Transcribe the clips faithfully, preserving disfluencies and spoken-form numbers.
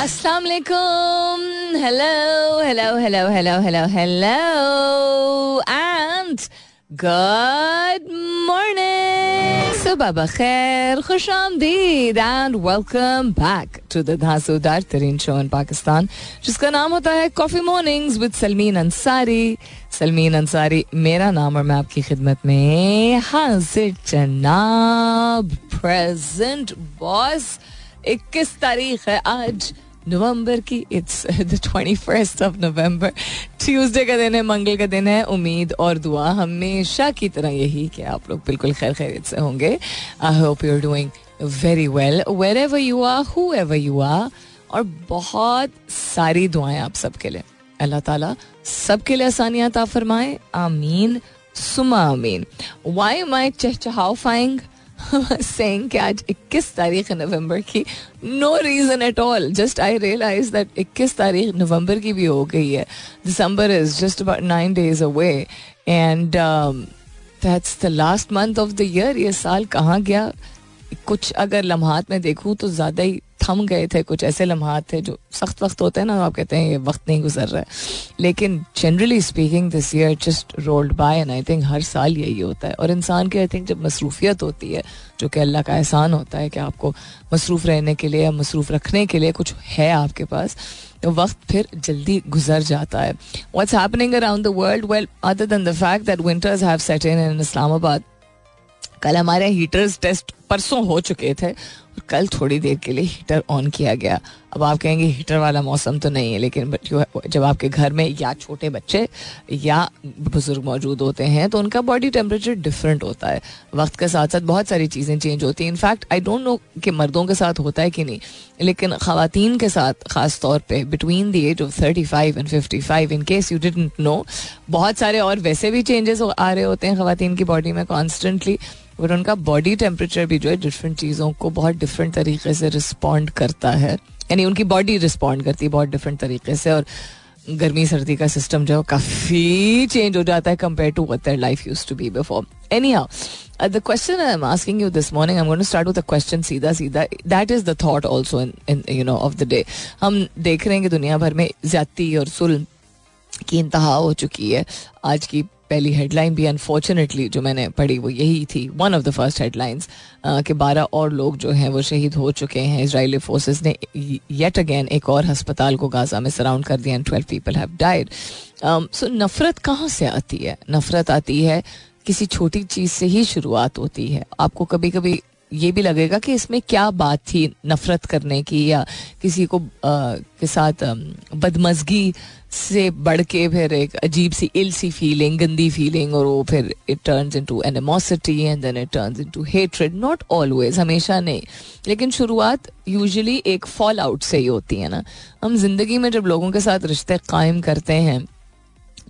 अस्सलाम वालेकुम, hello hello hello hello hello hello and good morning, सुबह बखैर, खुश आमदीद and welcome back to the धासूदार तरीन शो इन पाकिस्तान जिसका नाम होता है coffee mornings with Salmeen Ansari. Salmeen Ansari मेरा नाम और मैं आपकी खिदमत में हाजिर जनाब। प्रेजेंट बॉस, इक्कीस तारीख है आज नवंबर की। It's the twenty first of November, Tuesday का दिन है, मंगल का दिन है। उम्मीद और दुआ हमेशा की तरह यही कि आप लोग बिल्कुल खैर खैरियत से होंगे। I hope you are doing very well wherever you are, whoever you are, और बहुत सारी दुआएं आप सबके लिए। अल्लाह ताला सबके लिए आसानियाँ अता फरमाए, आमीन सुमा आमीन। वाई माई चहचहाओ फाइंग saying कि आज इक्कीस तारीख नवंबर की, no reason at all, just I realise that इक्कीस तारीख नवंबर की भी हो गई है। December is just about nine days away and that's the last month of the year. ये साल कहाँ गया? कुछ अगर लम्हात में देखूँ तो ज़्यादा ही थम गए थे, कुछ ऐसे लम्हात थे जो सख्त वक्त होते हैं ना, आप कहते हैं ये वक्त नहीं गुजर रहा है, लेकिन generally speaking this year just rolled by and I think हर साल यही होता है। और इंसान की आई थिंक जब मसरूफियत होती है, जो कि अल्लाह का एहसान होता है कि आपको मसरूफ़ रहने के लिए या मसरूफ़ रखने के लिए कुछ है आपके पास, तो वक्त फिर जल्दी गुजर जाता है। What's happening around the world? Well, other than the fact that winters have set in in Islamabad, कल हमारे हीटर्स टेस्ट परसों हो चुके थे और कल थोड़ी देर के लिए हीटर ऑन किया गया। अब आप कहेंगे हीटर वाला मौसम तो नहीं है, लेकिन बट जब आपके घर में या छोटे बच्चे या बुज़ुर्ग मौजूद होते हैं तो उनका बॉडी टेम्परेचर डिफरेंट होता है। वक्त के साथ साथ बहुत सारी चीज़ें चेंज होती हैं। इनफैक्ट आई डोंट नो कि मर्दों के साथ होता है कि नहीं, लेकिन ख़वातीन के साथ ख़ास तौर पे between the age of thirty five and fifty five in case you didn't know, बहुत सारे और वैसे भी चेंजेस आ रहे होते हैं ख़वातीन की बॉडी में कॉन्स्टेंटली, और उनका बॉडी टेम्परेचर भी जो है डिफरेंट चीज़ों को बहुत डिफरेंट तरीके से रिस्पॉन्ड करता है, यानी उनकी बॉडी रिस्पॉन्ड करती है बहुत डिफरेंट तरीके से। और गर्मी सर्दी का सिस्टम जो है काफ़ी चेंज हो जाता है compare to what their life used to be before. Anyhow, the question I am asking you this morning, I am going to start with a question सीधा सीधा, that is the thought also in you know of the day. हम देख रहे हैं कि दुनिया भर में ज़्यादती और सुल्म की इंतहा हो चुकी है। आज की पहली हेडलाइन भी अनफॉर्चुनेटली जो मैंने पढ़ी वो यही थी, one of the first headlines, कि बारह और लोग जो हैं वो शहीद हो चुके हैं। इजरायली फोर्सेस ने येट अगेन एक और हस्पताल को गाज़ा में सराउंड कर दिया and twelve people have died. So नफ़रत कहाँ से आती है? नफ़रत आती है किसी छोटी चीज़ से ही शुरुआत होती है। आपको कभी कभी ये भी लगेगा कि इसमें क्या बात थी नफ़रत करने की, या किसी को आ, के साथ बदमज़गी से बढ़ के फिर एक अजीब सी इल सी फीलिंग, गंदी फीलिंग, और वो फिर it turns into animosity and then it turns into hatred. Not always, हमेशा नहीं, लेकिन शुरुआत यूजुअली एक फॉल आउट से ही होती है ना। हम जिंदगी में जब लोगों के साथ रिश्ते कायम करते हैं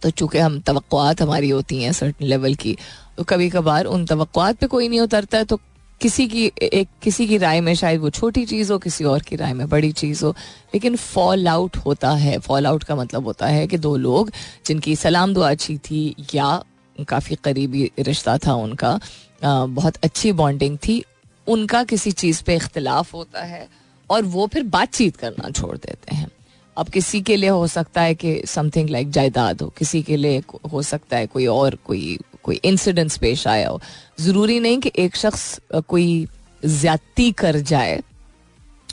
तो चूँकि हम तवक्कुआत हमारी होती हैं सर्टन लेवल की, तो कभी कभार उन तवक्कुआत पे कोई नहीं उतरता है, तो किसी की एक किसी की राय में शायद वो छोटी चीज़ हो, किसी और की राय में बड़ी चीज़ हो, लेकिन फॉल आउट होता है। फॉल आउट का मतलब होता है कि दो लोग जिनकी सलाम दुआ अच्छी थी या काफ़ी करीबी रिश्ता था उनका, आ, बहुत अच्छी बॉन्डिंग थी, उनका किसी चीज़ पे इख्तिलाफ होता है और वो फिर बातचीत करना छोड़ देते हैं। अब किसी के लिए हो सकता है कि समथिंग लाइक जायदाद हो, किसी के लिए हो सकता है कोई और कोई कोई इंसिडेंट्स पेश आया हो। ज़रूरी नहीं कि एक शख्स कोई ज़्यादती कर जाए,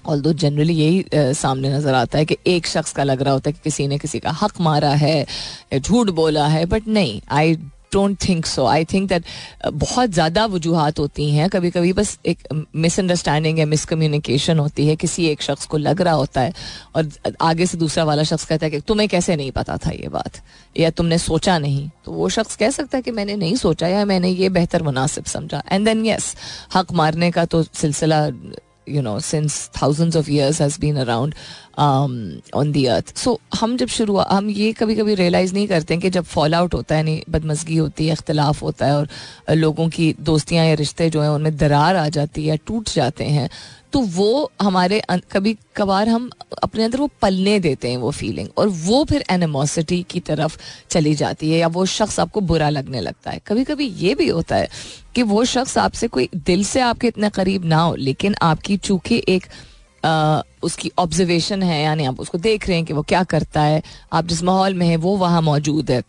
ऑल्दो जनरली यही सामने नज़र आता है कि एक शख्स का लग रहा होता है कि किसी ने किसी का हक मारा है या झूठ बोला है, बट नहीं, I don't think so. I think that बहुत ज़्यादा वजूहात होती हैं, कभी कभी बस एक मिसअंडरस्टैंडिंग या मिसकम्युनिकेशन होती है, किसी एक शख्स को लग रहा होता है और आगे से दूसरा वाला शख्स कहता है कि तुम्हें कैसे नहीं पता था ये बात, या तुमने सोचा नहीं, तो वो शख्स कह सकता है कि मैंने नहीं सोचा या मैंने ये बेहतर मुनासिब समझा। एंड देन यस, हक मारने का तो सिलसिला you know since thousands of years has been around on the earth. So हम जब शुरू हम ये कभी कभी रियलाइज़ नहीं करते हैं कि जब फॉल आउट होता है, नहीं बदमज़गी होती है, इख्तिलाफ होता है और लोगों की दोस्तियाँ या रिश्ते जो हैं उनमें दरार आ जाती है, टूट जाते हैं, तो वो हमारे कभी कभार हम अपने अंदर वो पलने देते हैं वो फीलिंग, और वो फिर एनिमोसिटी की तरफ चली जाती है या वो शख्स आपको बुरा लगने लगता है। कभी कभी ये भी होता है कि वो शख्स आपसे कोई दिल से आपके इतने करीब ना हो, लेकिन आपकी चूँकि एक आ, उसकी ऑब्जर्वेशन है, यानी आप उसको देख रहे हैं कि वो क्या करता है, आप जिस माहौल में है वो वहाँ मौजूद है,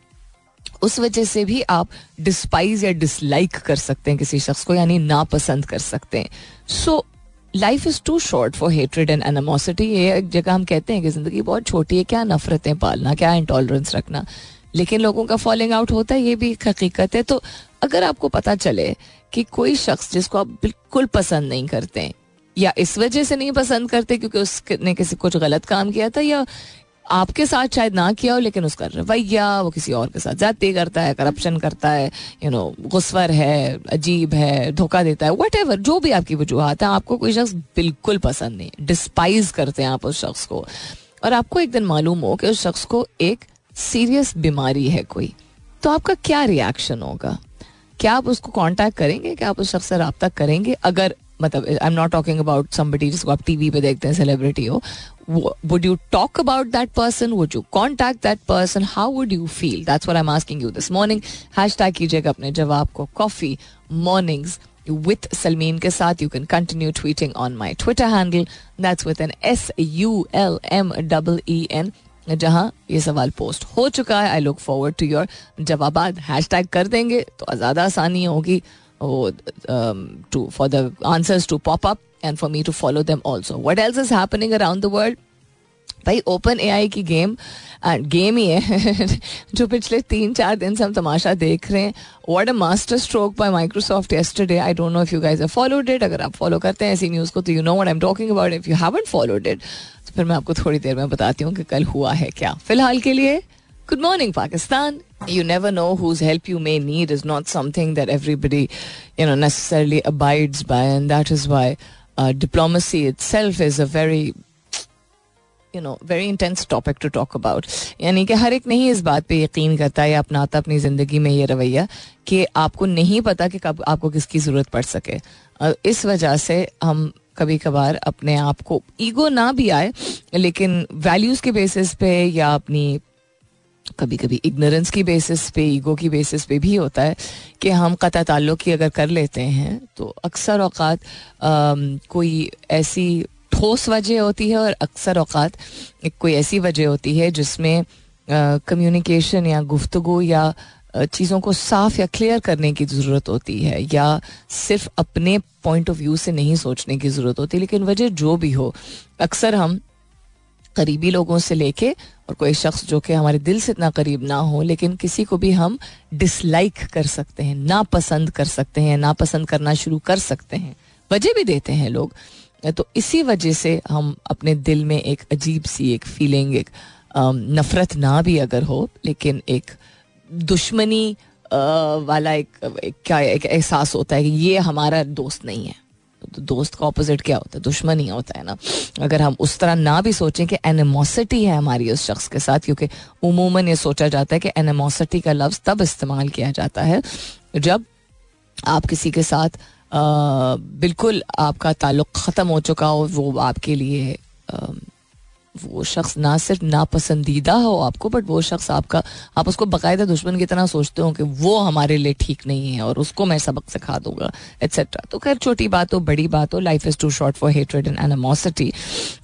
उस वजह से भी आप डिस्पाइज या डिसलाइक कर सकते हैं किसी शख्स को, यानी नापसंद कर सकते हैं. So life is too short for hatred and animosity. ये एक जगह हम कहते हैं कि ज़िंदगी बहुत छोटी है, क्या नफरतें पालना, क्या इंटॉलरेंस रखना, लेकिन लोगों का फॉलिंग आउट होता है, ये भी एक हकीकत है. तो अगर आपको पता चले कि कोई शख्स जिसको आप बिल्कुल पसंद नहीं करते, या इस वजह से नहीं पसंद करते क्योंकि उसने किसी कुछ गलत काम किया था, या आपके साथ शायद ना किया हो लेकिन उसका रवैया, वो किसी और के साथ जाती करता है, करप्शन करता है, यू नो गुस्वर है, अजीब है, धोखा देता है, व्हाटएवर, जो भी आपकी वजूहात है, आपको कोई शख्स बिल्कुल पसंद नहीं, डिस्पाइज करते हैं आप उस शख्स को, और आपको एक दिन मालूम हो कि उस शख्स को एक सीरियस बीमारी है कोई, तो आपका क्या रिएक्शन होगा? क्या आप उसको कांटेक्ट करेंगे? क्या आप उस शख्स से रब्ता करेंगे? अगर मतलब I am not talking about somebody जिसको आप टीवी पे देखते हैं, सेलिब्रिटी हो, would you talk about that person, would you contact that person, how would you feel? That's what I am asking you this morning. Hashtag कीजिएगा अपने जवाब को कॉफी मॉर्निंग्स विद सलमीन के साथ. You can continue tweeting on my Twitter handle, that's with N S U L M double E N, जहाँ ये सवाल post हो चुका है. I look forward to your जवाबात. हैशटैग कर देंगे तो ज़्यादा आसानी होगी to for the answers to pop up and for me to follow them also. What else is happening around the world? भाई ओपन ए आई की गेम गेम ही है जो पिछले तीन चार दिन से हम तमाशा देख रहे हैं. What a master stroke by Microsoft yesterday. I don't know if you guys have followed it. अगर आप फॉलो करते हैं ऐसी न्यूज़ को तो you know what I am talking about. If you haven't followed it तो फिर मैं आपको थोड़ी देर में बताती हूँ कि कल हुआ है क्या. फिलहाल के लिए good morning Pakistan. You never know whose help you may need is not something that everybody, you know, necessarily abides by, and that is why uh, diplomacy itself is a very, you know, very intense topic to talk about. यानी कि हर एक नहीं इस बात पे यकीन करता है या अपनाता अपनी ज़िंदगी में ये रवैया कि आपको नहीं पता कि कब आपको किसकी ज़रूरत पड़ सके. इस वजह से हम कभी कभार अपने आप को ईगो ना भी आए लेकिन वैल्यूज़ के बेसिस पे या अपनी कभी कभी इग्नोरेंस की बेसिस पे, ईगो की बेसिस पे भी होता है कि हम कता ताल्लुक़ की अगर कर लेते हैं तो अक्सर औक़ात कोई ऐसी ठोस वजह होती है और अक्सर औक़ात कोई ऐसी वजह होती है जिसमें कम्युनिकेशन या गुफ्तगू या चीज़ों को साफ या क्लियर करने की ज़रूरत होती है या सिर्फ अपने पॉइंट ऑफ व्यू से नहीं सोचने की ज़रूरत होती. लेकिन वजह जो भी हो, अक्सर हम करीबी लोगों से लेके और कोई शख्स जो कि हमारे दिल से इतना करीब ना हो लेकिन किसी को भी हम डिसलाइक कर सकते हैं, नापसंद कर सकते हैं, नापसंद करना शुरू कर सकते हैं, वजह भी देते हैं लोग. तो इसी वजह से हम अपने दिल में एक अजीब सी एक फीलिंग, एक नफ़रत ना भी अगर हो लेकिन एक दुश्मनी वाला एक, एक क्या एक एहसास होता है कि ये हमारा दोस्त नहीं है. तो दोस्त का ऑपोजिट क्या होता है? दुश्मन ही होता है ना. अगर हम उस तरह ना भी सोचें कि एनिमोसिटी है हमारी उस शख्स के साथ, क्योंकि उमूमन ये सोचा जाता है कि एनिमोसिटी का लफ्ज़ तब इस्तेमाल किया जाता है जब आप किसी के साथ आ, बिल्कुल आपका ताल्लुक़ ख़त्म हो चुका हो, वो आपके लिए आ, वो शख्स ना सिर्फ नापसंदीदा हो आपको बट वो शख्स आपका, आप उसको बाकायदा दुश्मन की तरह सोचते हो कि वो हमारे लिए ठीक नहीं है और उसको मैं सबक सिखा दूंगा एट्सेट्रा. तो खैर छोटी बात हो बड़ी बात हो, life is too short for hatred and animosity.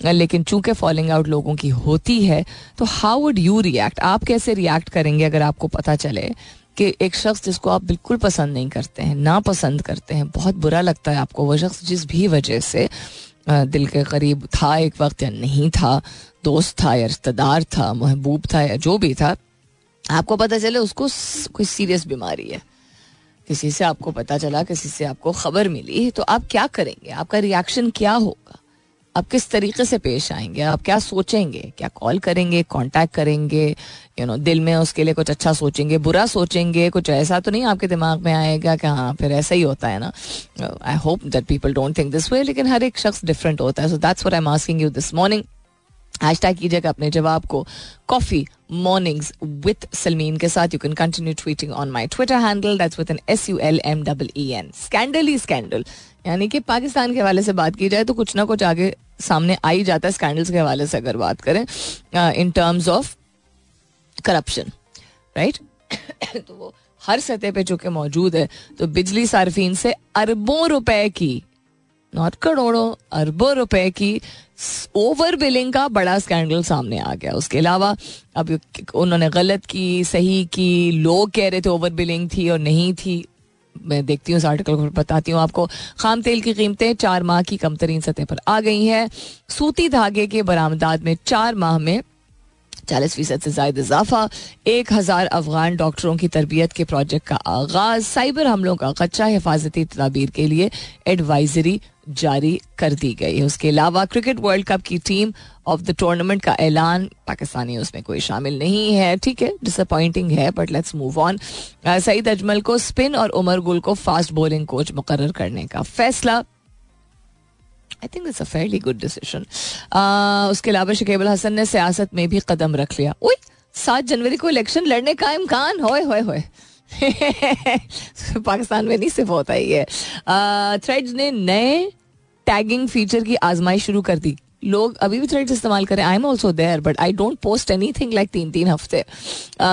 लेकिन चूंकि फॉलिंग आउट लोगों की होती है तो हाउ वुड यू रिएक्ट? आप कैसे रिएक्ट करेंगे अगर आपको पता चले कि एक शख्स जिसको आप बिल्कुल पसंद नहीं करते हैं, नापसंद करते हैं, बहुत बुरा लगता है आपको वो शख्स जिस भी वजह से दिल के करीब था एक वक्त या नहीं था, दोस्त था या रिश्तेदार था, महबूब था या जो भी था, आपको पता चले उसको कोई सीरियस बीमारी है, किसी से आपको पता चला, किसी से आपको खबर मिली, तो आप क्या करेंगे? आपका रिएक्शन क्या होगा? आप किस तरीके से पेश आएंगे? आप क्या सोचेंगे? क्या कॉल करेंगे, कांटेक्ट करेंगे, यू नो दिल में उसके लिए कुछ अच्छा सोचेंगे, बुरा सोचेंगे? कुछ ऐसा तो नहीं आपके दिमाग में आएगा कि हाँ फिर ऐसा ही होता है ना. I hope that people don't think this way, लेकिन हर एक शख्स डिफरेंट होता है. So that's what I am asking you this morning. Hashtag कीजिएगा अपने जवाब को कॉफी मॉर्निंग्स विद सलमीन के साथ. You can continue tweeting on my Twitter handle, that's with N S U L M double E N. Scandal ही scandal, यानी कि पाकिस्तान के हवाले से बात की जाए तो कुछ ना कुछ आगे सामने आ ही जाता है. स्कैंडल्स के हवाले से अगर बात करें in terms of corruption, right, तो वो हर सतह पे चूंकि मौजूद है. तो बिजली सार्फिन से अरबों रुपए की, नॉट करोड़ों, अरबों रुपए की ओवर बिलिंग का बड़ा स्कैंडल सामने आ गया. उसके अलावा अब उन्होंने गलत की, सही की, लोग कह रहे थे ओवर बिलिंग थी और नहीं थी. मैं देखती हूँ इस आर्टिकल को, बताती हूँ आपको. खाम तेल की कीमतें चार माह की कम तरीन सतह पर आ गई हैं. सूती धागे के बरामदात में चार माह में चालीस फीसद से ज्यादा इजाफा. एक हजार अफगान डॉक्टरों की तरबियत के प्रोजेक्ट का आगाज. साइबर हमलों का खदशा, हिफाजती तदाबीर के लिए एडवाइजरी जारी कर दी गई. उसके अलावा क्रिकेट वर्ल्ड कप की टीम ऑफ द टूर्नामेंट का ऐलान, पाकिस्तानी उसमें कोई शामिल नहीं है. ठीक है, डिसअपॉइंटिंग है, but let's move on. Saeed Ajmal को स्पिन और उमर गुल को फास्ट बॉलिंग कोच मुकर्रर करने का फैसला. I think it's a fairly good decision. उसके अलावा शकीब अल हसन ने सियासत में भी कदम रख लिया. ओए, सात जनवरी को इलेक्शन लड़ने का इम्कान. होए होए होए पाकिस्तान में नहीं, सिर्फ होता ही है. थ्रेड्स ने नए टैगिंग फीचर की आजमाइश शुरू कर दी. लोग अभी भी थ्रेड्स इस्तेमाल करें. I am also there but I don't post anything like तीन तीन हफ्ते.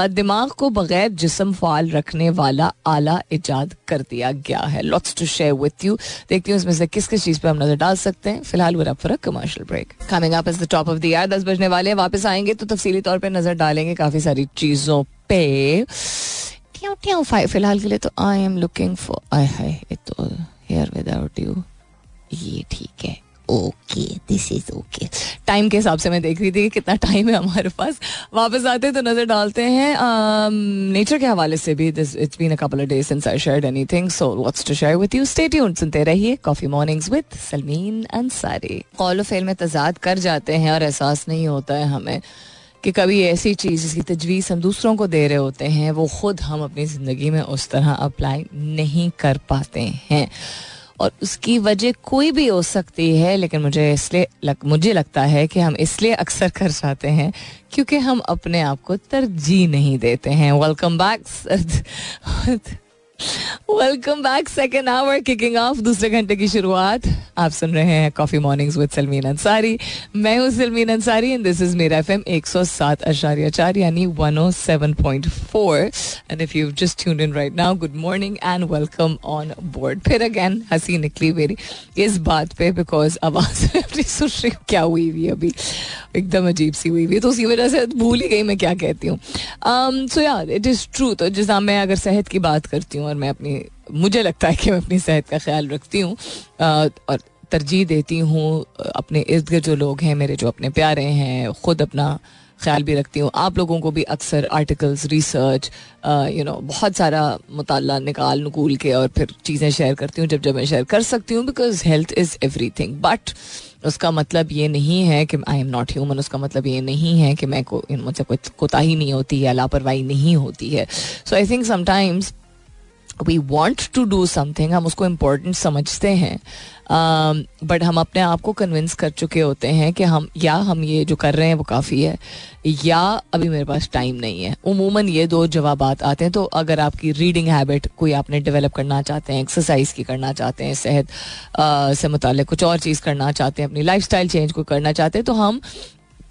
दिमाग को बगैर जिस्म फाल रखने वाला आला इजाद कर दिया गया है. Lots to share with you. देखती हूँ इसमें से किस किस चीज़ पर हम नजर डाल सकते हैं. फिलहाल we're up for a commercial break. Coming up is the top of the year. दस बजने वाले हैं, वापस आएंगे तो तफसीली तौर पर नजर डालेंगे काफ़ी सारी चीज़ों पे. फिलहाल के लिए तो I am looking for I it all here without you. ये ठीक है, okay, this is okay. Time के हिसाब से मैं देख रही थी कि कितना टाइम है हमारे पास. वापस आते तो नज़र डालते हैं नेचर के हवाले से भी. This it's been a couple of days since I shared anything, so what's to share with you. Stay tuned, सुनते रहिए coffee mornings with Salmeen Ansari. कौल और फेल में तजाद कर जाते हैं और एहसास नहीं होता है हमें कि कभी ऐसी चीज़ जिसकी तजवीज़ हम दूसरों को दे रहे होते हैं वो ख़ुद हम अपनी ज़िंदगी में उस तरह अप्लाई नहीं कर पाते हैं. और उसकी वजह कोई भी हो सकती है, लेकिन मुझे इसलिए लग, मुझे लगता है कि हम इसलिए अक्सर कर जाते हैं क्योंकि हम अपने आप को तरजीह नहीं देते हैं. Welcome back welcome back. Second hour kicking off, दूसरे घंटे की शुरुआत. आप सुन रहे हैं coffee mornings with Salmeen Ansari. मैं हूँ Salmeen Ansari and this is मेरा एफ एम एक सौ सात अशारिया चार यानी one O seven point four. And if you just tuned in right now, good morning and welcome on board. फिर अगैन हंसी निकली मेरी इस बात पे बिकॉज आवाज़ अपनी सुन रही हूँ, क्या हुई हुई अभी एकदम अजीब सी हुई हुई, तो उसकी वजह से भूल ही गई मैं क्या कहती हूँ. सो यार, इट इज़ ट्रू. तो जिस मैं अगर सेहत की बात करती हूँ और मैं अपनी, मुझे लगता है कि मैं अपनी सेहत का ख्याल रखती हूँ और तरजीह देती हूँ अपने इर्द गिर्द जो लोग हैं मेरे, जो अपने प्यारे हैं, ख़ुद अपना ख्याल भी रखती हूँ. आप लोगों को भी अक्सर आर्टिकल्स, रिसर्च, यू नो, बहुत सारा मुताला निकाल नकूल के और फिर चीज़ें शेयर करती हूँ जब जब मैं शेयर कर सकती हूँ, because health is everything. But उसका मतलब ये नहीं है कि आई एम नॉट ह्यूमन. उसका मतलब ये नहीं है कि मैं को मुझसे कोई कोताही नहीं होती है, लापरवाही नहीं होती है. So I think sometimes we want to do something, हम उसको इम्पोर्टेंट समझते हैं, बट हम अपने आप को कन्विंस कर चुके होते हैं कि हम या हम ये जो कर रहे हैं वो काफ़ी है या अभी मेरे पास टाइम नहीं है. उमूमन ये दो जवाबात आते हैं. तो अगर आपकी रीडिंग हैबिट कोई आपने डेवलप करना चाहते हैं, एक्सरसाइज की करना चाहते हैं, सेहत से मुताल्लिक़ कुछ और चीज़ करना चाहते हैं, अपनी लाइफस्टाइल चेंज को करना चाहते हैं, तो हम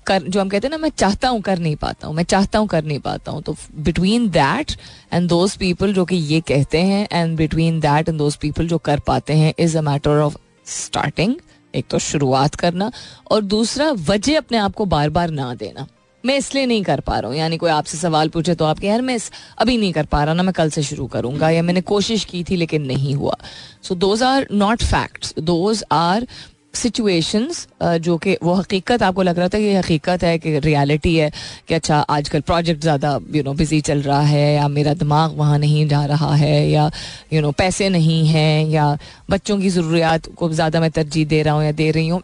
कर, जो हम कहते हैं ना, मैं चाहता हूँ कर नहीं पाता हूँ, मैं चाहता हूँ कर नहीं पाता हूँ. तो between that and those people जो कि ये कहते हैं, and between that and those people जो कर पाते हैं, is a matter of starting. एक तो शुरुआत करना और दूसरा वजह अपने आप को बार बार ना देना. मैं इसलिए नहीं कर पा रहा हूँ, यानी कोई आपसे सवाल पूछे तो आप कहें यार मैं अभी नहीं कर पा रहा ना, मैं कल से शुरू करूँगा, या मैंने कोशिश की थी लेकिन नहीं हुआ. So those are not facts, those are situations जो कि वो हकीकत आपको लग रहा था कि ये हकीकत है, कि रियलिटी है, कि अच्छा आजकल प्रोजेक्ट ज़्यादा यू नो बिज़ी चल रहा है, या मेरा दिमाग वहाँ नहीं जा रहा है, या यू नो पैसे नहीं हैं, या बच्चों की ज़रूरियात को ज़्यादा मैं तरजीह दे रहा हूँ या दे रही हूँ.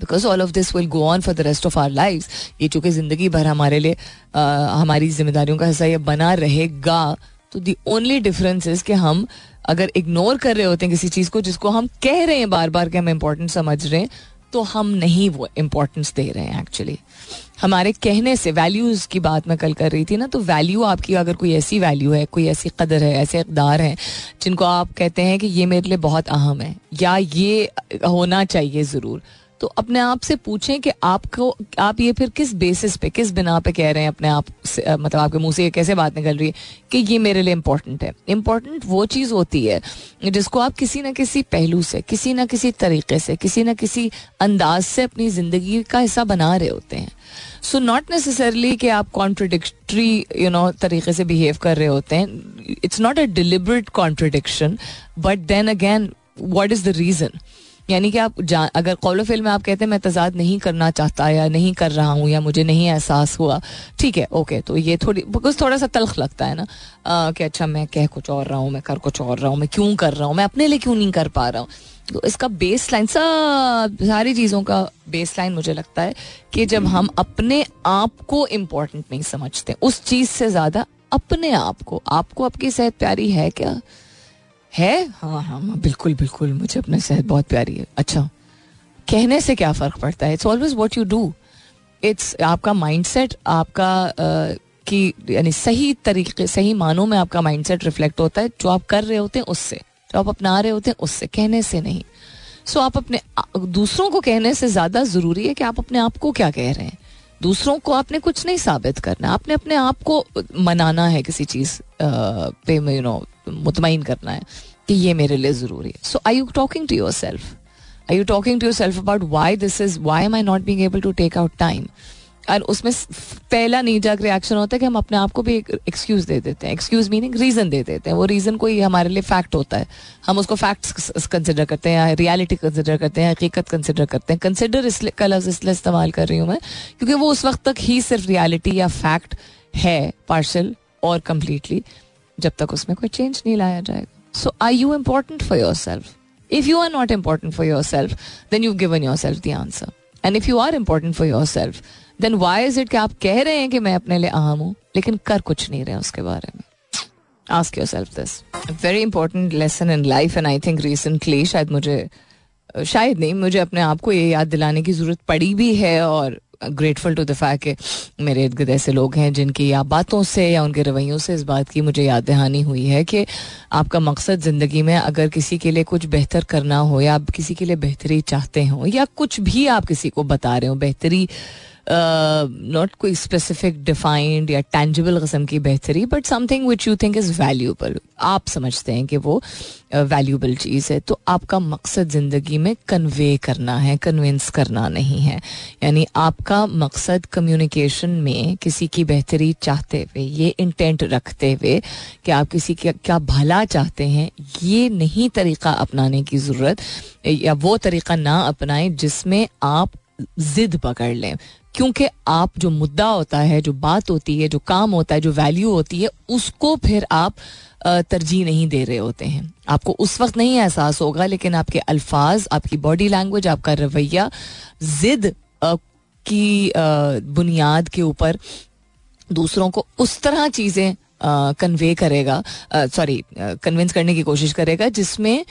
Because all of this will go on for the rest of our life. ये चूँकि ज़िंदगी भर हमारे लिए आ, हमारी जिम्मेदारियों का हिस्सा ये बना रहेगा. तो दी ओनली डिफरेंस इज़ कि हम अगर इग्नोर कर रहे होते हैं किसी चीज़ को जिसको हम कह रहे हैं बार बार कि हम इम्पोर्टेंट समझ रहे हैं, तो हम नहीं वो इम्पोर्टेंस दे रहे हैं. एक्चुअली हमारे कहने से, वैल्यूज़ की बात मैं कल कर रही थी ना, तो वैल्यू आपकी अगर कोई ऐसी वैल्यू है, कोई ऐसी कदर है, ऐसे इक़दार हैं जिनको आप कहते हैं कि ये मेरे लिए बहुत अहम है या ये होना चाहिए ज़रूर, तो अपने आप से पूछें कि आपको आप ये फिर किस बेसिस पे, किस बिना पे कह रहे हैं अपने आप से, मतलब आपके मुंह से ये कैसे बात निकल रही है कि ये मेरे लिए इम्पोर्टेंट है। इम्पोर्टेंट वो चीज़ होती है जिसको आप किसी ना किसी पहलू से, किसी ना किसी तरीके से, किसी ना किसी अंदाज से अपनी ज़िंदगी का हिस्सा बना रहे होते हैं। सो नॉट नेसेसरली कि आप कॉन्ट्रडिक्ट्री यू नो तरीके से बिहेव कर रहे होते हैं। It's not a deliberate contradiction, but then again what is the reason. यानी कि आप जान, अगर कौल फिल में आप कहते हैं मैं तजाद नहीं करना चाहता या नहीं कर रहा हूँ या मुझे नहीं एहसास हुआ, ठीक है ओके, तो ये थोड़ी बिकॉज थोड़ा सा तल्ख लगता है ना आ, कि अच्छा मैं कह कुछ और रहा हूँ, मैं कर कुछ और रहा हूँ, मैं क्यों कर रहा हूँ, मैं अपने लिए क्यों नहीं कर पा रहा हूँ। तो इसका बेस लाइन, सारी चीज़ों का बेस लाइन मुझे लगता है कि जब हम अपने आप को इम्पोर्टेंट नहीं समझते, उस चीज़ से ज़्यादा अपने आप को, आपको आपकी सेहत प्यारी है क्या? है, हाँ हाँ बिल्कुल बिल्कुल मुझे अपनी सेहत बहुत प्यारी है। अच्छा, कहने से क्या फ़र्क पड़ता है? It's always what you do, it's आपका माइंडसेट, आपका कि यानी सही तरीके, सही मानों में आपका माइंडसेट रिफ्लेक्ट होता है जो आप कर रहे होते हैं उससे, जो आप अपना रहे होते हैं उससे, कहने से नहीं। सो so, आप अपने दूसरों को कहने से ज़्यादा ज़रूरी है कि आप अपने आप को क्या कह रहे हैं। दूसरों को आपने कुछ नहीं साबित करना, आपने अपने आप को मनाना है, किसी चीज़ पे यू नो मुतमईन करना है कि ये मेरे लिए ज़रूरी है। So are you talking to yourself, are you talking to yourself about why this is, why am I not being able to take out time. और उसमें पहला नीजाक रिएक्शन होता है कि हम अपने आप को भी एक एक्सक्यूज़ दे देते हैं। एक्सक्यूज़ मीनिंग रीज़न दे देते हैं, वो रीज़न कोई हमारे लिए फैक्ट होता है, हम उसको फैक्ट्स कंसिडर करते हैं, रियलिटी कंसिडर करते हैं, हकीकत कंसिडर करते हैं। कंसिडर इसलिए का लफ्ज़ इसलिए इस्तेमाल कर रही हूँ मैं क्योंकि वो उस वक्त तक ही सिर्फ रियलिटी या फैक्ट है, पार्शल और कम्प्लीटली, जब तक उसमें कोई चेंज नहीं लाया जाएगा। So are you important for yourself? If you are not important for yourself then you given yourself the answer, and if you are important for yourself then why is it कि आप कह रहे हैं कि मैं अपने लिए अहम हूँ लेकिन कर कुछ नहीं रहे उसके बारे में। Ask yourself this, very important lesson in life. And I think recently शायद मुझे, शायद नहीं, मुझे अपने आप को ये याद दिलाने की ज़रूरत पड़ी भी है, और ग्रेटफुल टू द फैक्ट कि मेरे इर्द गिर्द ऐसे लोग हैं जिनकी या बातों से या उनके रवैयों से इस बात की मुझे याद दहानी हुई है कि आपका मकसद ज़िंदगी में अगर किसी के लिए कुछ बेहतर करना हो या आप किसी के लिए बेहतरी चाहते हो या कुछ भी आप किसी को बता रहे हो, बेहतरी नॉट कोई स्पेसिफिक डिफाइंड या टेंजिबल किस्म की बेहतरी, but something which you think is valuable, आप समझते हैं कि वो वैल्यूबल चीज़ है, तो आपका मकसद ज़िंदगी में कन्वे करना है, कन्विंस करना नहीं है। यानी आपका मकसद कम्युनिकेशन में किसी की बेहतरी चाहते हुए, ये इंटेंट रखते हुए कि आप किसी का क्या भला चाहते हैं, ये नहीं तरीक़ा अपनाने की ज़रूरत, या वो तरीक़ा ना अपनाएं जिसमें आप ज़िद पकड़ लें, क्योंकि आप जो मुद्दा होता है, जो बात होती है, जो काम होता है, जो वैल्यू होती है, उसको फिर आप तरजीह नहीं दे रहे होते हैं। आपको उस वक्त नहीं एहसास होगा लेकिन आपके अल्फाज, आपकी बॉडी लैंग्वेज, आपका रवैया जिद की बुनियाद के ऊपर दूसरों को उस तरह चीज़ें कन्वे करेगा, सॉरी कन्विंस करने की कोशिश करेगा जिसमें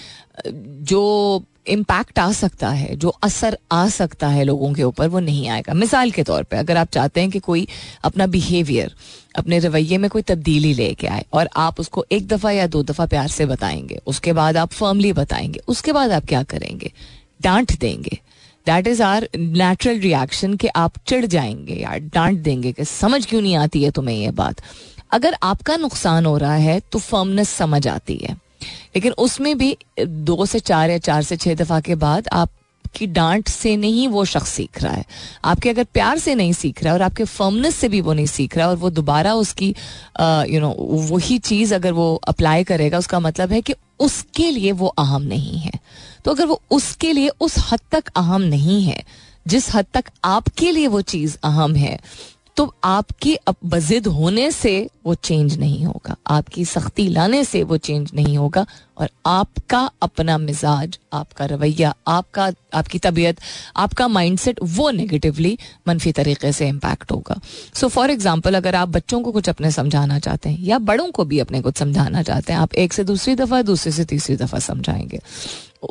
जो इम्पैक्ट आ सकता है, जो असर आ सकता है लोगों के ऊपर, वो नहीं आएगा। मिसाल के तौर पे अगर आप चाहते हैं कि कोई अपना बिहेवियर, अपने रवैये में कोई तब्दीली लेके आए और आप उसको एक दफ़ा या दो दफ़ा प्यार से बताएंगे, उसके बाद आप फर्मली बताएंगे, उसके बाद आप क्या करेंगे? डांट देंगे। That is our natural reaction कि आप चिढ़ जाएंगे या डांट देंगे कि समझ क्यों नहीं आती है तुम्हें ये बात। अगर आपका नुकसान हो रहा है तो फर्मनेस समझ आती है, लेकिन उसमें भी दो से चार या चार से छः दफ़ा के बाद आपकी डांट से नहीं वो शख्स सीख रहा है। आपके अगर प्यार से नहीं सीख रहा है और आपके फर्मनेस से भी वो नहीं सीख रहा है और वो दोबारा उसकी यू नो वही चीज़ अगर वो अप्लाई करेगा, उसका मतलब है कि उसके लिए वो अहम नहीं है। तो अगर वो उसके लिए उस हद तक अहम नहीं है जिस हद तक आपके लिए वो चीज़ अहम है, तो आपकी बजिद होने से वो चेंज नहीं होगा, आपकी सख्ती लाने से वो चेंज नहीं होगा, और आपका अपना मिजाज, आपका रवैया, आपका आपकी तबीयत, आपका माइंडसेट वो नेगेटिवली, मनफी तरीके से इम्पैक्ट होगा। सो फॉर एग्जांपल अगर आप बच्चों को कुछ अपने समझाना चाहते हैं या बड़ों को भी अपने कुछ समझाना चाहते हैं, आप एक से दूसरी दफ़ा, दूसरे से तीसरी दफ़ा समझाएंगे।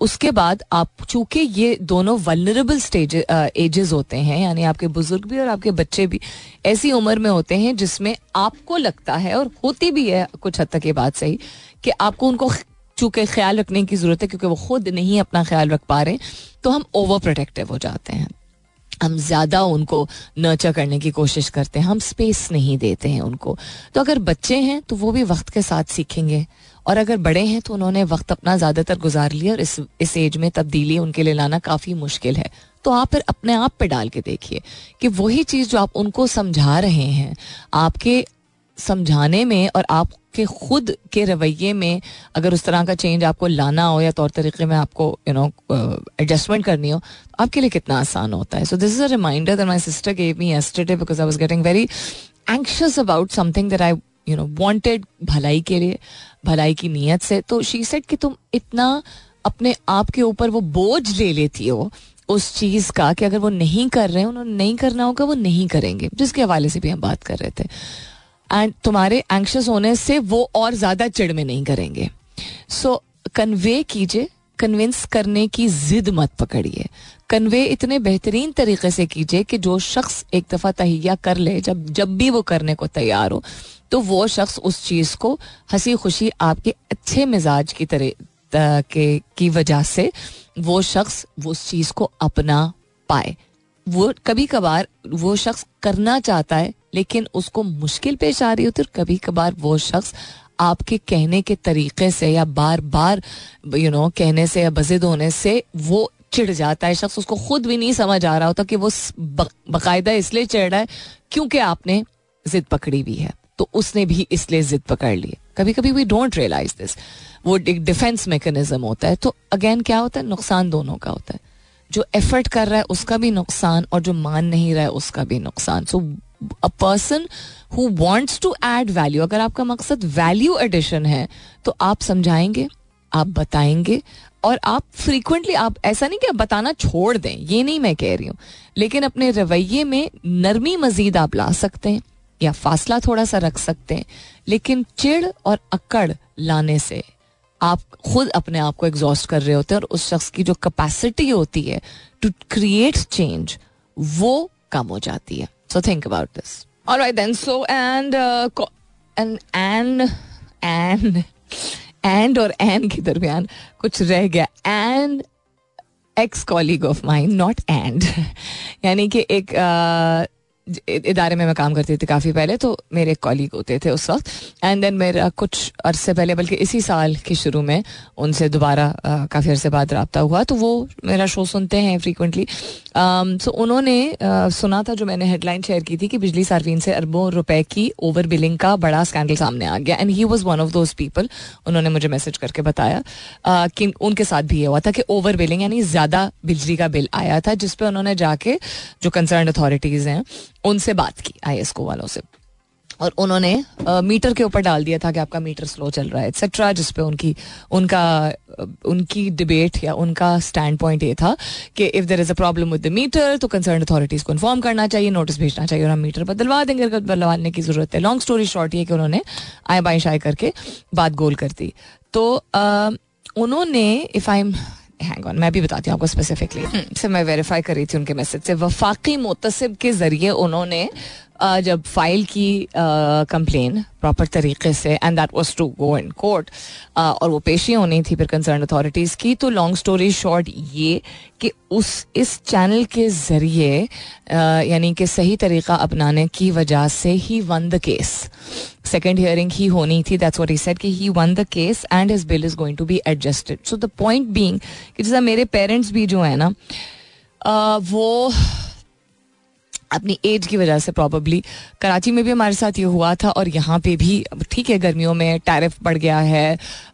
उसके बाद आप, चूँकि ये दोनों वल्नरेबल स्टेज एजेस होते हैं, यानी आपके बुजुर्ग भी और आपके बच्चे भी ऐसी उम्र में होते हैं जिसमें आपको लगता है, और होती भी है कुछ हद तक ये बात सही, कि आपको उनको चूंकि ख्याल रखने की जरूरत है, क्योंकि वो खुद नहीं अपना ख्याल रख पा रहे, तो हम ओवर प्रोटेक्टिव हो जाते हैं, हम ज़्यादा उनको नर्चर करने की कोशिश करते हैं, हम स्पेस नहीं देते हैं उनको. तो अगर बच्चे हैं तो वो भी वक्त के साथ सीखेंगे, और अगर बड़े हैं तो उन्होंने वक्त अपना ज़्यादातर गुजार लिया और इस इस एज में तब्दीली उनके लिए लाना काफ़ी मुश्किल है. तो आप फिर अपने आप पे डाल के देखिए कि वही चीज़ जो आप उनको समझा रहे हैं, आपके समझाने में और आपके खुद के रवैये में अगर उस तरह का चेंज आपको लाना हो या तौर तरीके में आपको यू नो एडजस्टमेंट करनी हो, तो आपके लिए कितना आसान होता है. So this is a reminder that my sister gave me yesterday because I was getting very anxious about something that I you know wanted भलाई के लिए, भलाई की नीयत से. तो शी सेड कि तुम इतना अपने आप के ऊपर वो बोझ ले लेती हो उस चीज़ का कि अगर वो नहीं कर रहे हैं, उन्होंने नहीं करना होगा, वो नहीं करेंगे, जिसके हवाले से भी हम बात कर रहे थे. एंड तुम्हारे एंक्शस होने से वो और ज़्यादा चिड़ में नहीं करेंगे. सो कन्वे कीजिए, कन्विंस करने की जिद मत पकड़िए. कन्वे इतने बेहतरीन तरीके से कीजिए कि जो शख्स एक दफ़ा तहैया कर ले, जब जब भी वो करने को तैयार हो, तो वो शख्स उस चीज़ को हंसी खुशी आपके अच्छे मिजाज की तरह के की वजह से वो शख्स उस चीज़ को अपना पाए. वो कभी कभार वो शख्स करना चाहता है लेकिन उसको मुश्किल पेश आ रही होती है, और कभी कभार वो शख्स आपके कहने के तरीके से या बार बार यू नो कहने से या बज़िद होने से वो चिढ़ जाता है शख्स. उसको खुद भी नहीं समझ आ रहा होता कि वो बाकायदा इसलिए चिढ़ रहा है क्योंकि आपने ज़िद पकड़ी भी है, तो उसने भी इसलिए ज़िद पकड़ ली. कभी कभी वी डोंट रियलाइज दिस, वो एक डिफेंस मेकनिज़म होता है. तो अगेन क्या होता है, नुकसान दोनों का होता है, जो एफर्ट कर रहा है उसका भी नुकसान और जो मान नहीं रहा है उसका भी नुकसान. So a person who wants to add value, अगर आपका मकसद वैल्यू एडिशन है तो आप समझाएंगे, आप बताएंगे, और आप फ्रीक्वेंटली, आप ऐसा नहीं कि आप बताना छोड़ दें, ये नहीं मैं कह रही हूँ, लेकिन अपने रवैये में नरमी मजीद आप ला सकते हैं या फासला थोड़ा सा रख सकते हैं. लेकिन चिड़ और अकड़ लाने से आप खुद अपने आप को एग्जॉस्ट कर रहे होते हैं और उस शख्स की जो कैपेसिटी होती है टू क्रिएट चेंज वो कम हो जाती है. So think about this. All right then. So and uh, co- and and and and or and के दरमियान कुछ रह गया. And ex colleague of mine, not and. यानी कि एक uh, इदारे में मैं काम करती थी काफ़ी पहले, तो मेरे कॉलीग होते थे उस वक्त. एंड देन मेरा कुछ अरसे पहले, बल्कि इसी साल के शुरू में उनसे दोबारा काफ़ी अरसे बाद रब्ता हुआ. तो वो मेरा शो सुनते हैं फ्रीक्वेंटली. सो उन्होंने uh, सुना था जो मैंने हेडलाइन शेयर की थी कि बिजली सार्फिन से अरबों रुपए की ओवर बिलिंग का बड़ा स्कैंडल सामने आ गया. And he was one of those people. उन्होंने मुझे मैसेज करके बताया uh, कि उनके साथ भी ये हुआ था कि ओवर बिलिंग यानी ज़्यादा बिजली का बिल आया था, जिस पर उन्होंने जाके जो कंसर्न अथॉरिटीज़ हैं उनसे बात की, आईएसको वालों से, और उन्होंने आ, मीटर के ऊपर डाल दिया था कि आपका मीटर स्लो चल रहा है एक्सेट्रा, जिस पे उनकी उनका उनकी डिबेट या उनका स्टैंड पॉइंट ये था कि if there is a problem with the meter तो कंसर्न अथॉरिटीज़ को इन्फॉर्म करना चाहिए, नोटिस भेजना चाहिए और हम मीटर बदलवा देंगे अगर बदलवाने की ज़रूरत है. लॉन्ग स्टोरी शॉर्ट ये कि उन्होंने आए बाएँ शाए करके बात गोल कर दी. तो आ, उन्होंने if I am hang on, मैं भी बताती हूँ आपको स्पेसिफिकली, से मैं वेरीफाई कर रही थी उनके मैसेज से. वफाकी मुतसिब के ज़रिए उन्होंने जब फाइल की कंप्लेन प्रॉपर तरीके से, and that was to go in court, और वो पेशी होनी थी फिर कंसर्न अथॉरिटीज़ की. तो लॉन्ग स्टोरी शॉर्ट ये कि उस इस चैनल के ज़रिए यानी कि सही तरीका अपनाने की वजह से ही won the case. Second hearing ही होनी थी, दैट्स व्हाट ही सेड कि he won the case and his bill is going to be adjusted. So the point being कि जैसा मेरे पेरेंट्स भी जो है ना uh, वो अपनी एज की वजह से प्रॉबली, कराची में भी हमारे साथ ये हुआ था और यहाँ पे भी, ठीक है गर्मियों में टैरिफ बढ़ गया है,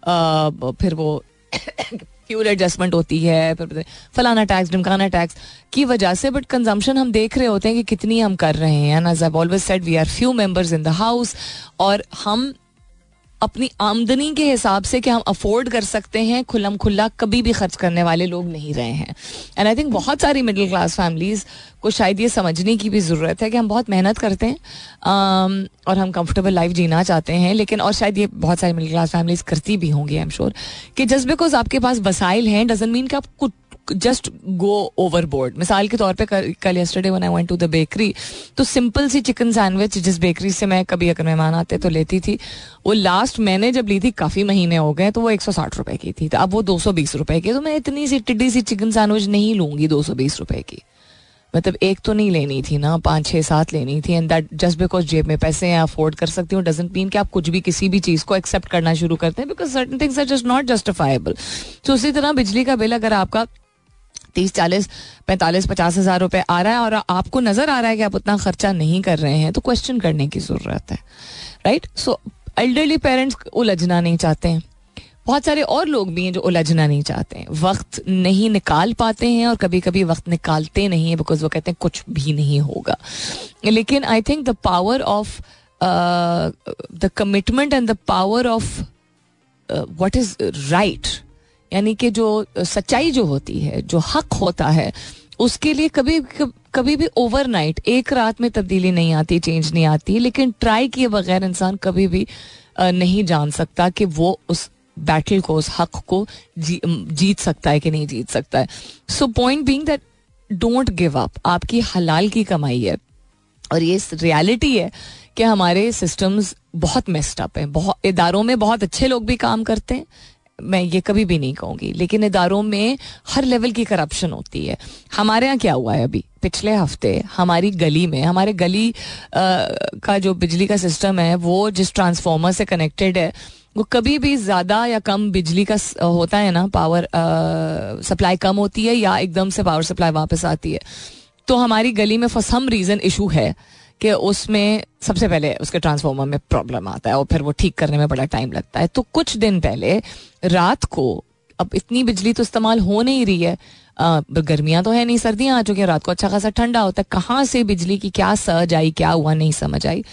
आ, फिर वो फ्यूल एडजस्टमेंट होती है, फिर फलाना टैक्स ढिमकाना टैक्स की वजह से, बट कंजम्पशन हम देख रहे होते हैं कि कितनी हम कर रहे हैं. And as I always said we are few members in the house, और हम अपनी आमदनी के हिसाब से कि हम अफोर्ड कर सकते हैं खुलम खुला कभी भी खर्च करने वाले लोग नहीं रहे हैं. एंड आई थिंक बहुत सारी मिडिल क्लास फैमिलीज़ को शायद ये समझने की भी ज़रूरत है कि हम बहुत मेहनत करते हैं um, और हम कंफर्टेबल लाइफ जीना चाहते हैं, लेकिन और शायद ये बहुत सारी मिडिल क्लास फैमिलीज़ करती भी होंगी आई एम श्योर, कि जस्ट बिकॉज आपके पास वसाइल हैं डजंट मीन कि आप जस्ट गो ओवरबोर्ड. मिसाल के तौर पे कल yesterday when I went to the bakery, तो सिंपल सी चिकन सैंडविच जिस बेकरी से मैं कभी अगर मेहमान आते तो लेती थी, वो लास्ट मैंने जब ली थी काफ़ी महीने हो गए, तो वो एक सौ साठ रुपए की थी, तो अब वो दो सौ बीस रुपए की. तो मैं इतनी सी टिड्डी सी चिकन सैंडविच नहीं लूँगी दो सौ बीस रुपए की. मतलब एक तो नहीं लेनी थी ना, पाँच छः सात लेनी थी. एंड दैट जस्ट बिकॉज जेब में पैसे हैं अफोर्ड कर सकती हूँ डजंट मीन कि आप कुछ भी किसी भी चीज़ को एक्सेप्ट करना शुरू करते हैं, because certain things are just not justifiable. तो उसी तरह बिजली का बिल अगर आपका तीस चालीस पैंतालीस पचास हज़ार रुपये आ रहा है और आपको नज़र आ रहा है कि आप उतना खर्चा नहीं कर रहे हैं, तो क्वेश्चन करने की ज़रूरत है, राइट. सो एल्डरली पेरेंट्स उलझना नहीं चाहते हैं, बहुत सारे और लोग भी हैं जो उलझना नहीं चाहते हैं, वक्त नहीं निकाल पाते हैं और कभी कभी वक्त निकालते नहीं हैं बिकॉज वो कहते हैं कुछ भी नहीं होगा. लेकिन I think the power of the commitment and the power of what is right, यानी कि जो सच्चाई जो होती है, जो हक होता है, उसके लिए कभी कभी भी ओवरनाइट एक रात में तब्दीली नहीं आती, चेंज नहीं आती. लेकिन ट्राई किए बगैर इंसान कभी भी uh, नहीं जान सकता कि वो उस बैटल को, उस हक को जी, जीत सकता है कि नहीं जीत सकता है. So point being that don't give up. आपकी हलाल की कमाई है और ये रियलिटी है कि हमारे सिस्टम्स बहुत मेस्ड अप हैं. बहुत इदारों में बहुत अच्छे लोग भी काम करते हैं, मैं ये कभी भी नहीं कहूँगी, लेकिन इदारों में हर लेवल की करप्शन होती है. हमारे यहाँ क्या हुआ है, अभी पिछले हफ्ते हमारी गली में, हमारे गली आ, का जो बिजली का सिस्टम है वो जिस ट्रांसफार्मर से कनेक्टेड है वो कभी भी ज़्यादा या कम बिजली का होता है ना, पावर सप्लाई कम होती है या एकदम से पावर सप्लाई वापस आती है. तो हमारी गली में फॉर सम रीज़न इशू है कि उसमें सबसे पहले उसके ट्रांसफार्मर में प्रॉब्लम आता है और फिर वो ठीक करने में बड़ा टाइम लगता है. तो कुछ दिन पहले रात को, अब इतनी बिजली तो इस्तेमाल हो नहीं रही है, गर्मियाँ तो है नहीं, सर्दियाँ आ चुकी हैं, रात को अच्छा खासा ठंडा होता है, कहाँ से बिजली की क्या सर्ज आई, क्या हुआ नहीं समझ आई.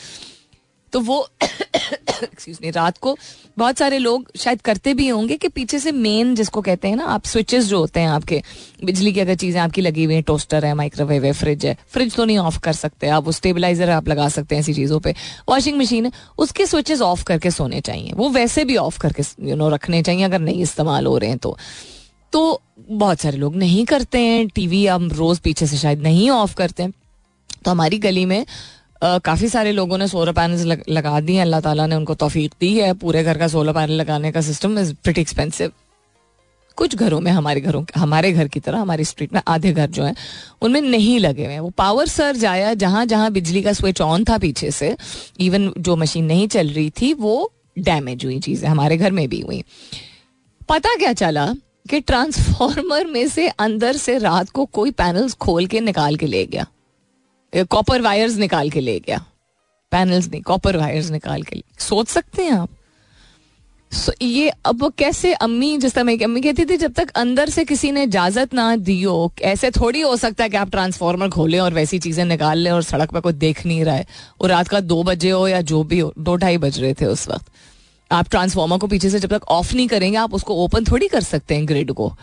तो वो एक्सक्यूज मी, रात को बहुत सारे लोग शायद करते भी होंगे कि पीछे से मेन जिसको कहते हैं ना, आप स्विचेस जो होते हैं आपके बिजली की, अगर चीज़ें आपकी लगी हुई हैं, टोस्टर है, माइक्रोवेव है, फ्रिज है, फ्रिज तो नहीं ऑफ कर सकते आप, वो स्टेबलाइजर आप लगा सकते हैं ऐसी चीज़ों पे, वॉशिंग मशीन है, उसके स्विचेस ऑफ करके सोने चाहिए, वो वैसे भी ऑफ करके यू नो रखने चाहिए अगर नहीं इस्तेमाल हो रहे हैं तो. तो बहुत सारे लोग नहीं करते हैं, टीवी हम रोज़ पीछे से शायद नहीं ऑफ करते हैं. तो हमारी गली में Uh, काफ़ी सारे लोगों ने सोलर पैनल्स लग, लगा दिए हैं, अल्लाह ताला ने उनको तौफीक दी है. पूरे घर का सोलर पैनल लगाने का सिस्टम इज़ प्रिटी एक्सपेंसिव. कुछ घरों में, हमारे घरों हमारे घर की तरह हमारी स्ट्रीट में आधे घर जो हैं उनमें नहीं लगे हुए हैं. वो पावर सर्ज आया, जहाँ जहाँ बिजली का स्विच ऑन था पीछे से, इवन जो मशीन नहीं चल रही थी वो डैमेज हुई चीज़ें, हमारे घर में भी हुई. पता क्या चला कि ट्रांसफार्मर में से अंदर से रात को कोई पैनल्स खोल के निकाल के ले गया, कॉपर वायर्स निकाल के ले गया, पैनल्स नहीं, कॉपर वायर्स निकाल के ले. सोच सकते हैं आप. सो ये अब वो कैसे, अम्मी जिस तरह मेरी अम्मी कहती थी जब तक अंदर से किसी ने इजाजत ना दी हो, ऐसे थोड़ी हो सकता है कि आप ट्रांसफार्मर खोलें और वैसी चीज़ें निकाल लें और सड़क पर कोई देख नहीं रहा है, और रात का दो बजे हो या जो भी हो, दो ढाई बज रहे थे उस वक्त, आप ट्रांसफार्मर को पीछे से जब तक ऑफ नहीं करेंगे आप उसको ओपन थोड़ी कर सकते हैं, ग्रिड को.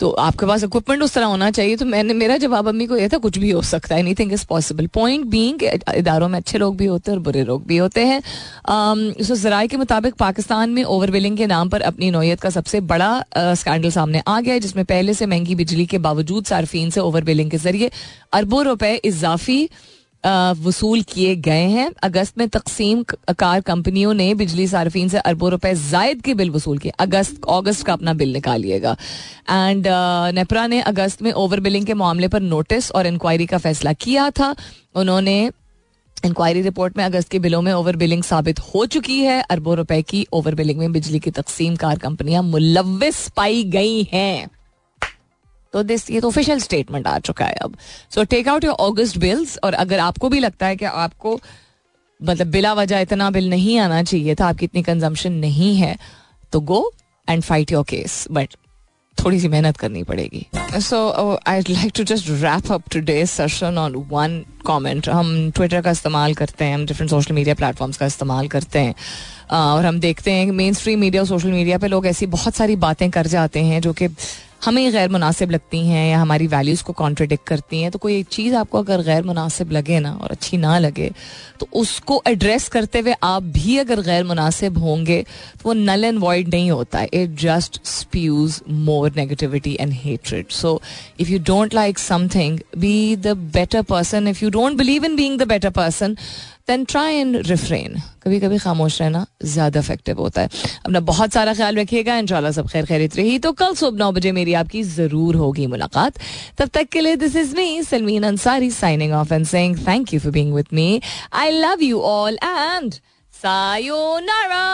तो आपके पास इक्विपमेंट उस तरह होना चाहिए. तो मैंने, मेरा जवाब अम्मी को यह था कुछ भी हो सकता है, anything is possible. Point being इदारों में अच्छे लोग भी होते हैं और बुरे लोग भी होते हैं. सो जराए के मुताबिक पाकिस्तान में ओवर बिलिंग के नाम पर अपनी नौयत का सबसे बड़ा स्कैंडल सामने आ गया है, जिसमें पहले से महंगी बिजली के बावजूद सार्फिन से ओवर बिलिंग के जरिए अरबों रुपए इजाफी वसूल किए गए हैं. अगस्त में तकसीम कार कंपनियों ने बिजली सार्फिन से अरबों रुपए जायद के बिल वसूल किए. अगस्त अगस्त का अपना बिल निकालिएगा. एंड नेपरा ने अगस्त में ओवर बिलिंग के मामले पर नोटिस और इंक्वायरी का फैसला किया था. उन्होंने इंक्वायरी रिपोर्ट में अगस्त के बिलों में ओवर बिलिंग साबित हो चुकी है. अरबों रुपए की ओवर बिलिंग में बिजली की तकसीम कार कंपनियां मुलविस पाई गई हैं. तो दिस ये तो ऑफिशियल स्टेटमेंट आ चुका है अब. So take out your August bills. और अगर आपको भी लगता है कि आपको मतलब बिला वजह इतना बिल नहीं आना चाहिए था, आपकी इतनी कंजम्पशन नहीं है, तो go and fight your case, but थोड़ी सी मेहनत करनी पड़ेगी. So I like to just wrap up today's session on one comment. हम ट्विटर का इस्तेमाल करते हैं, हम डिफरेंट सोशल मीडिया प्लेटफॉर्म्स का इस्तेमाल करते हैं, और हम देखते हैं कि मेन स्ट्रीम मीडिया और सोशल मीडिया पर लोग ऐसी बहुत सारी बातें कर जाते हैं जो कि हमें गैर मुनासिब लगती हैं या हमारी वैल्यूज़ को कॉन्ट्रडिक्ट करती हैं. तो कोई एक चीज़ आपको अगर गैर मुनासिब लगे ना और अच्छी ना लगे तो उसको एड्रेस करते हुए आप भी अगर गैर मुनासिब होंगे तो वो नल एंड वॉइड नहीं होता है. It just spews more negativity and hatred. So if you don't like something be the better person. If you don't believe in being the better person then try and refrain. कभी कभी खामोश रहना ज़्यादा effective होता है. अपना बहुत सारा ख्याल रखिएगा. इंशाल्लाह सब खैर खैरियत रही तो कल सुबह नौ बजे मेरी आपकी ज़रूर होगी मुलाकात. तब तक के लिए this is me Salmeen Ansari signing off and saying thank you for being with me. I love you all and sayonara.